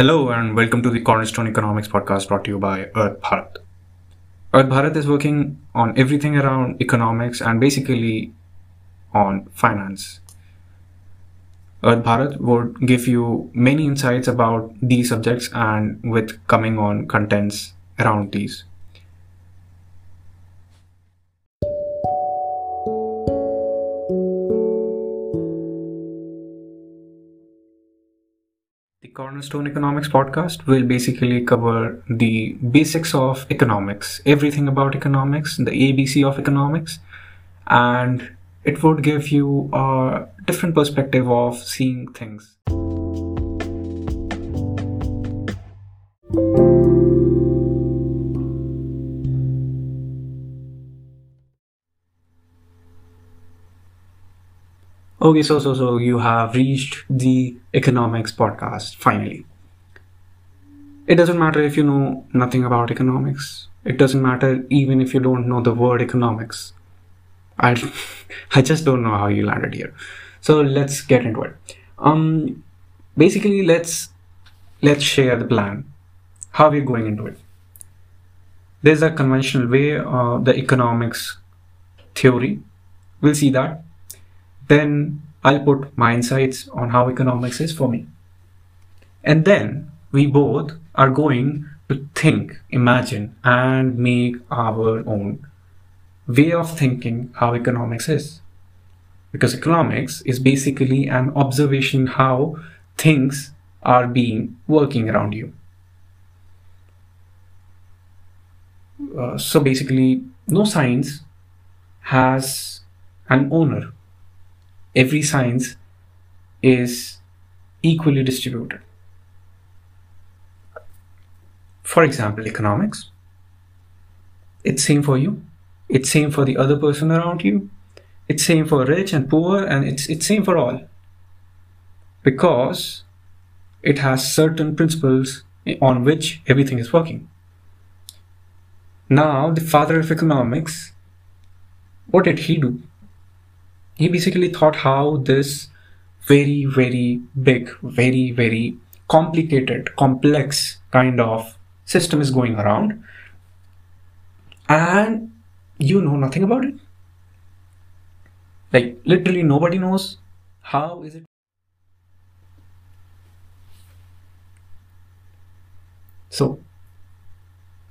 Hello and welcome to the Cornerstone Economics podcast brought to you by Earth Bharat. Earth Bharat is working on everything around economics and basically on finance. Earth Bharat would give you many insights about these subjects and with coming on contents around these. Cornerstone Economics podcast will basically cover the basics of economics, everything about economics, the ABC of economics, and it would give you a different perspective of seeing things. Okay, so you have reached the economics podcast, finally. It doesn't matter if you know nothing about economics. It doesn't matter even if you don't know the word economics. I just don't know how you landed here. So let's get into it. Basically, let's share the plan. How we're going into it. There's a conventional way, the economics theory. We'll see that. Then I'll put my insights on how economics is for me. And then we both are going to think, imagine, and make our own way of thinking how economics is. Because economics is basically an observation how things are being working around you. So basically, no science has an owner. Every science is equally distributed. For example, economics. It's same for you. It's same for the other person around you. It's same for rich and poor, and it's same for all. Because it has certain principles on which everything is working. Now, the father of economics, what did he do? He basically thought how this very, very big, very, very complicated, complex kind of system is going around. And you know nothing about it. Like literally nobody knows how is it. So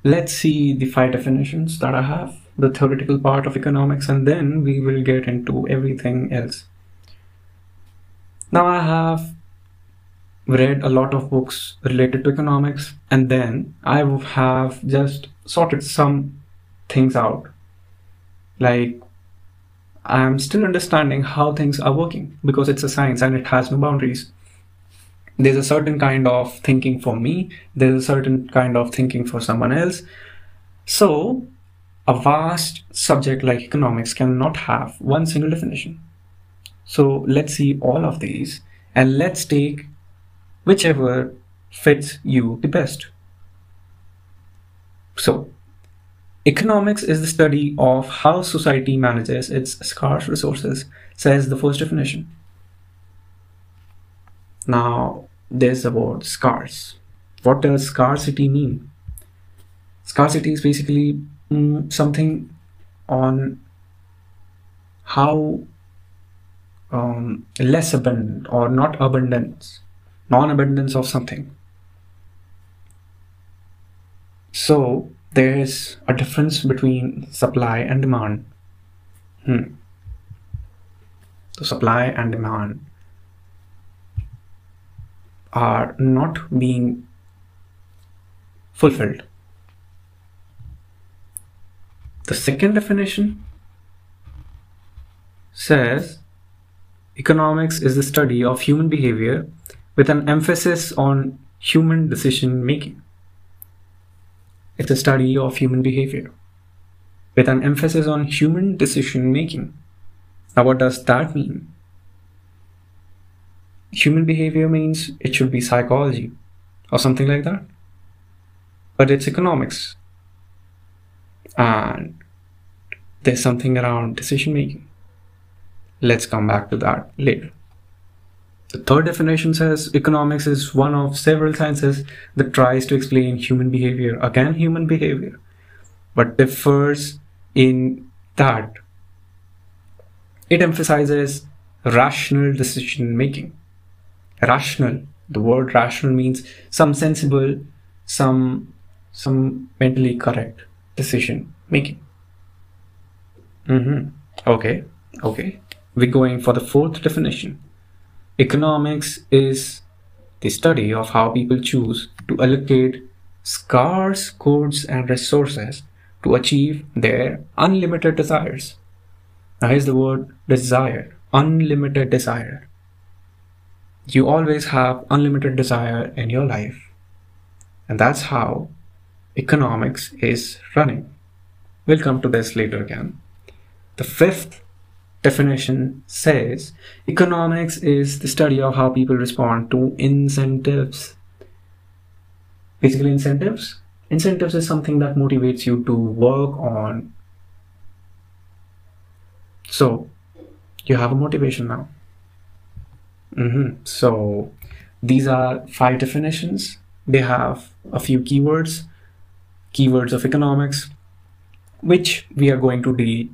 let's see the five definitions that I have. The theoretical part of economics, and then we will get into everything else. Now, I have read a lot of books related to economics, and then I have just sorted some things out. Like, I am still understanding how things are working because it's a science and it has no boundaries. There's a certain kind of thinking for me, there's a certain kind of thinking for someone else. So, a vast subject like economics cannot have one single definition. So let's see all of these and let's take whichever fits you the best. So economics is the study of how society manages its scarce resources, says the first definition. Now there's the word scarce. What does scarcity mean? Scarcity is basically something on how less abundant or not abundance, non-abundance of something. So there's a difference between supply and demand. So supply and demand are not being fulfilled. The second definition says economics is the study of human behavior with an emphasis on human decision making. It's a study of human behavior with an emphasis on human decision making. Now, what does that mean? Human behavior means it should be psychology or something like that, but it's economics. And there's something around decision making. Let's come back to that later. The third definition says economics is one of several sciences that tries to explain human behavior, again human behavior, but differs in that it emphasizes rational decision making. Rational, the word rational means some sensible, some mentally correct decision making. Okay, we're going for the fourth definition. Economics is the study of how people choose to allocate scarce goods and resources to achieve their unlimited desires. Now here's the word desire, unlimited desire. You always have unlimited desire in your life, and that's how economics is running. We'll come to this later again. The fifth definition says economics is the study of how people respond to incentives. Basically, incentives is something that motivates you to work on. So you have a motivation now. So these are five definitions. They have a few keywords of economics, which we are going to be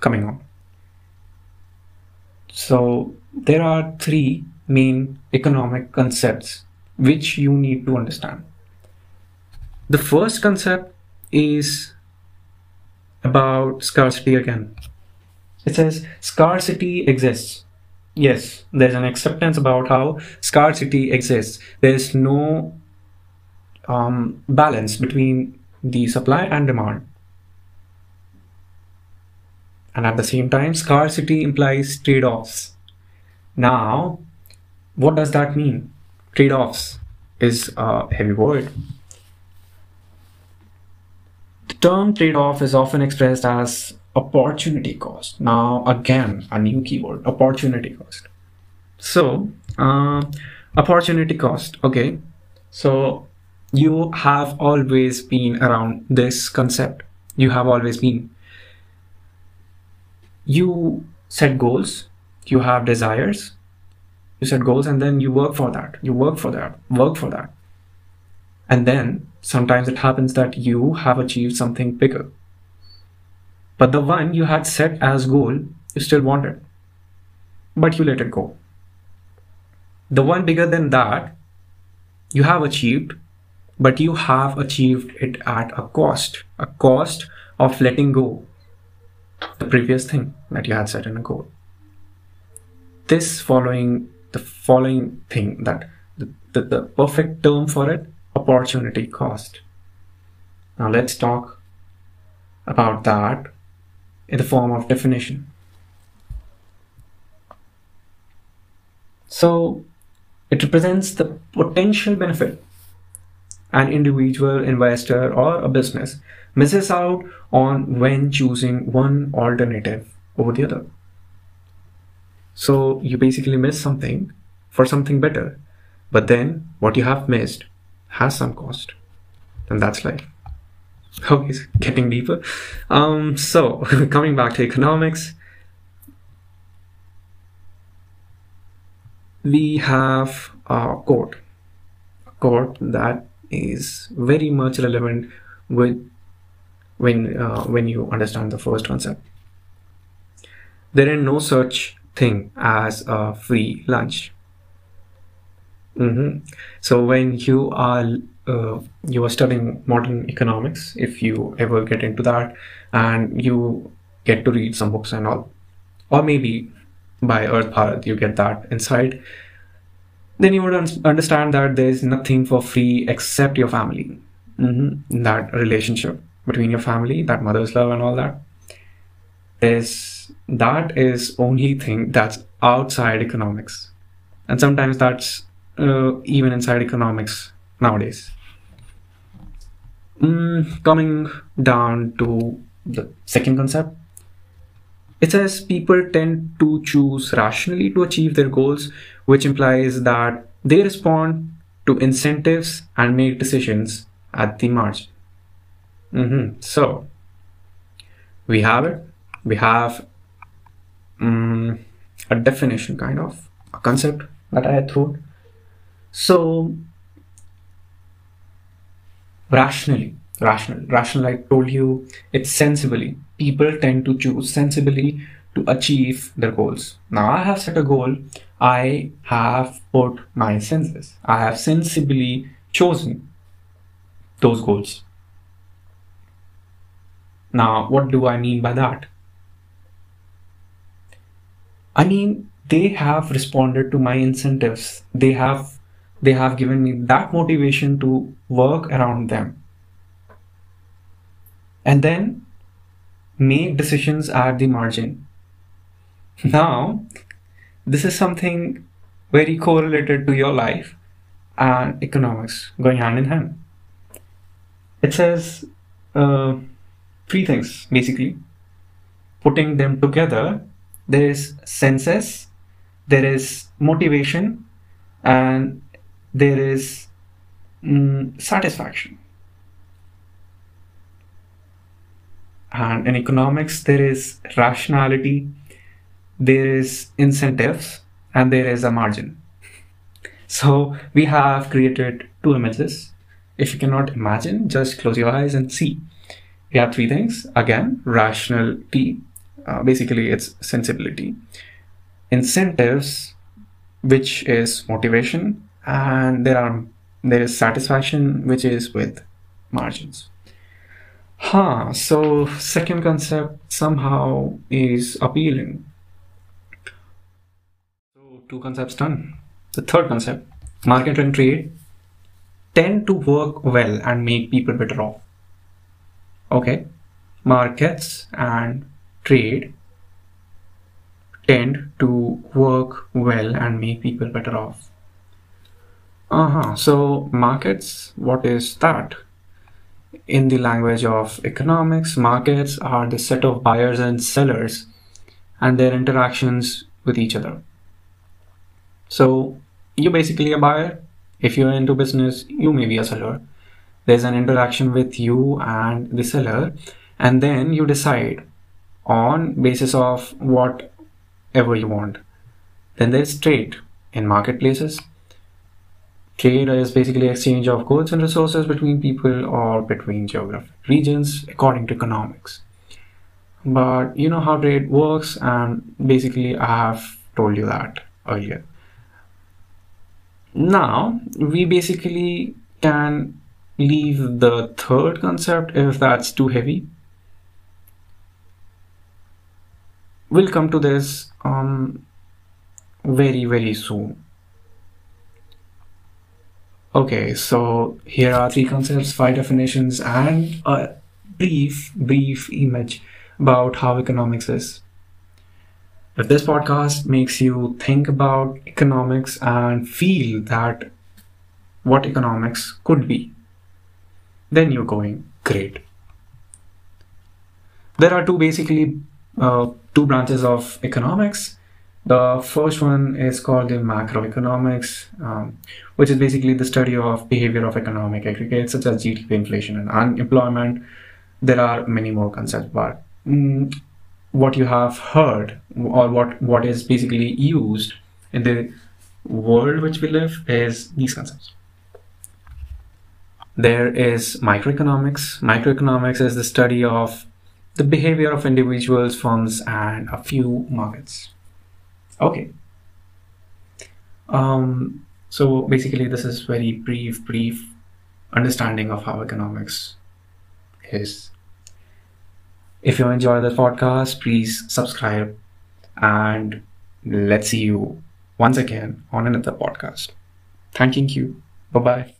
coming on. So there are three main economic concepts which you need to understand. The first concept is about scarcity again. It says scarcity exists. Yes, there's an acceptance about how scarcity exists. There's no balance between the supply and demand. And at the same time, scarcity implies trade-offs. Now, what does that mean? Trade-offs is a heavy word. The term trade-off is often expressed as opportunity cost. Now, again, a new keyword, opportunity cost. So, opportunity cost, okay. So, you have always been around this concept. You have always been. You set goals, you have desires, you set goals, and then you work for that, and then sometimes it happens that you have achieved something bigger, but the one you had set as goal you still wanted, but you let it go. The one bigger than that you have achieved, but you have achieved it at a cost of letting go the previous thing that you had set in a goal. This following thing, that the perfect term for it, opportunity cost. Now let's talk about that in the form of definition. So it represents the potential benefit an individual, investor, or a business misses out on when choosing one alternative over the other. So you basically miss something for something better, but then what you have missed has some cost, and that's life. Okay, it's getting deeper. So coming back to economics, we have a quote that is very much relevant with when you understand the first concept. There is no such thing as a free lunch. So when you are studying modern economics, if you ever get into that, and you get to read some books and all, or maybe by Earth Bharat you get that insight, then you would understand that there is nothing for free except your family. That relationship between your family, that mother's love and all that, that is only thing that's outside economics. And sometimes that's even inside economics nowadays. Coming down to the second concept, it says people tend to choose rationally to achieve their goals, which implies that they respond to incentives and make decisions at the margin. So we have a definition kind of concept that I had thrown. So rationally, I told you, it's sensibly. People tend to choose sensibly to achieve their goals. Now I have set a goal. I have put my senses. I have sensibly chosen those goals. Now, what do I mean by that? I mean, they have responded to my incentives. They have given me that motivation to work around them and then make decisions at the margin. Now, this is something very correlated to your life and economics, going hand in hand. It says three things, basically. Putting them together, there is senses, there is motivation, and there is satisfaction. And in economics, there is rationality, there is incentives, and there is a margin. So we have created two images. If you cannot imagine, just close your eyes and see. We have three things. Again, rationality, basically it's sensibility. Incentives, which is motivation, and there is satisfaction, which is with margins. So second concept somehow is appealing. So two concepts done. The third concept, market and trade, tend to work well and make people better off. Okay, markets and trade tend to work well and make people better off. So markets, what is that? In the language of economics, markets are the set of buyers and sellers and their interactions with each other. So you're basically a buyer. If you're into business, you may be a seller. There's an interaction with you and the seller, and then you decide on basis of whatever you want. Then there's trade in marketplaces. Trade is basically exchange of goods and resources between people or between geographic regions, according to economics. But you know how trade works, and basically I have told you that earlier. Now, we basically can leave the third concept if that's too heavy. We'll come to this very, very soon. Okay, so here are three concepts, five definitions, and a brief image about how economics is. If this podcast makes you think about economics and feel that what economics could be, then you're going great. There are two branches of economics. The first one is called the macroeconomics, which is basically the study of behavior of economic aggregates such as GDP, inflation, and unemployment. There are many more concepts, but what you have heard, or what is basically used in the world which we live, is these concepts. There is microeconomics. Microeconomics is the study of the behavior of individuals, firms, and a few markets. Okay. So basically this is very brief understanding of how economics is. If you enjoy the podcast, please subscribe, and let's see you once again on another podcast. Thanking you. Bye-bye.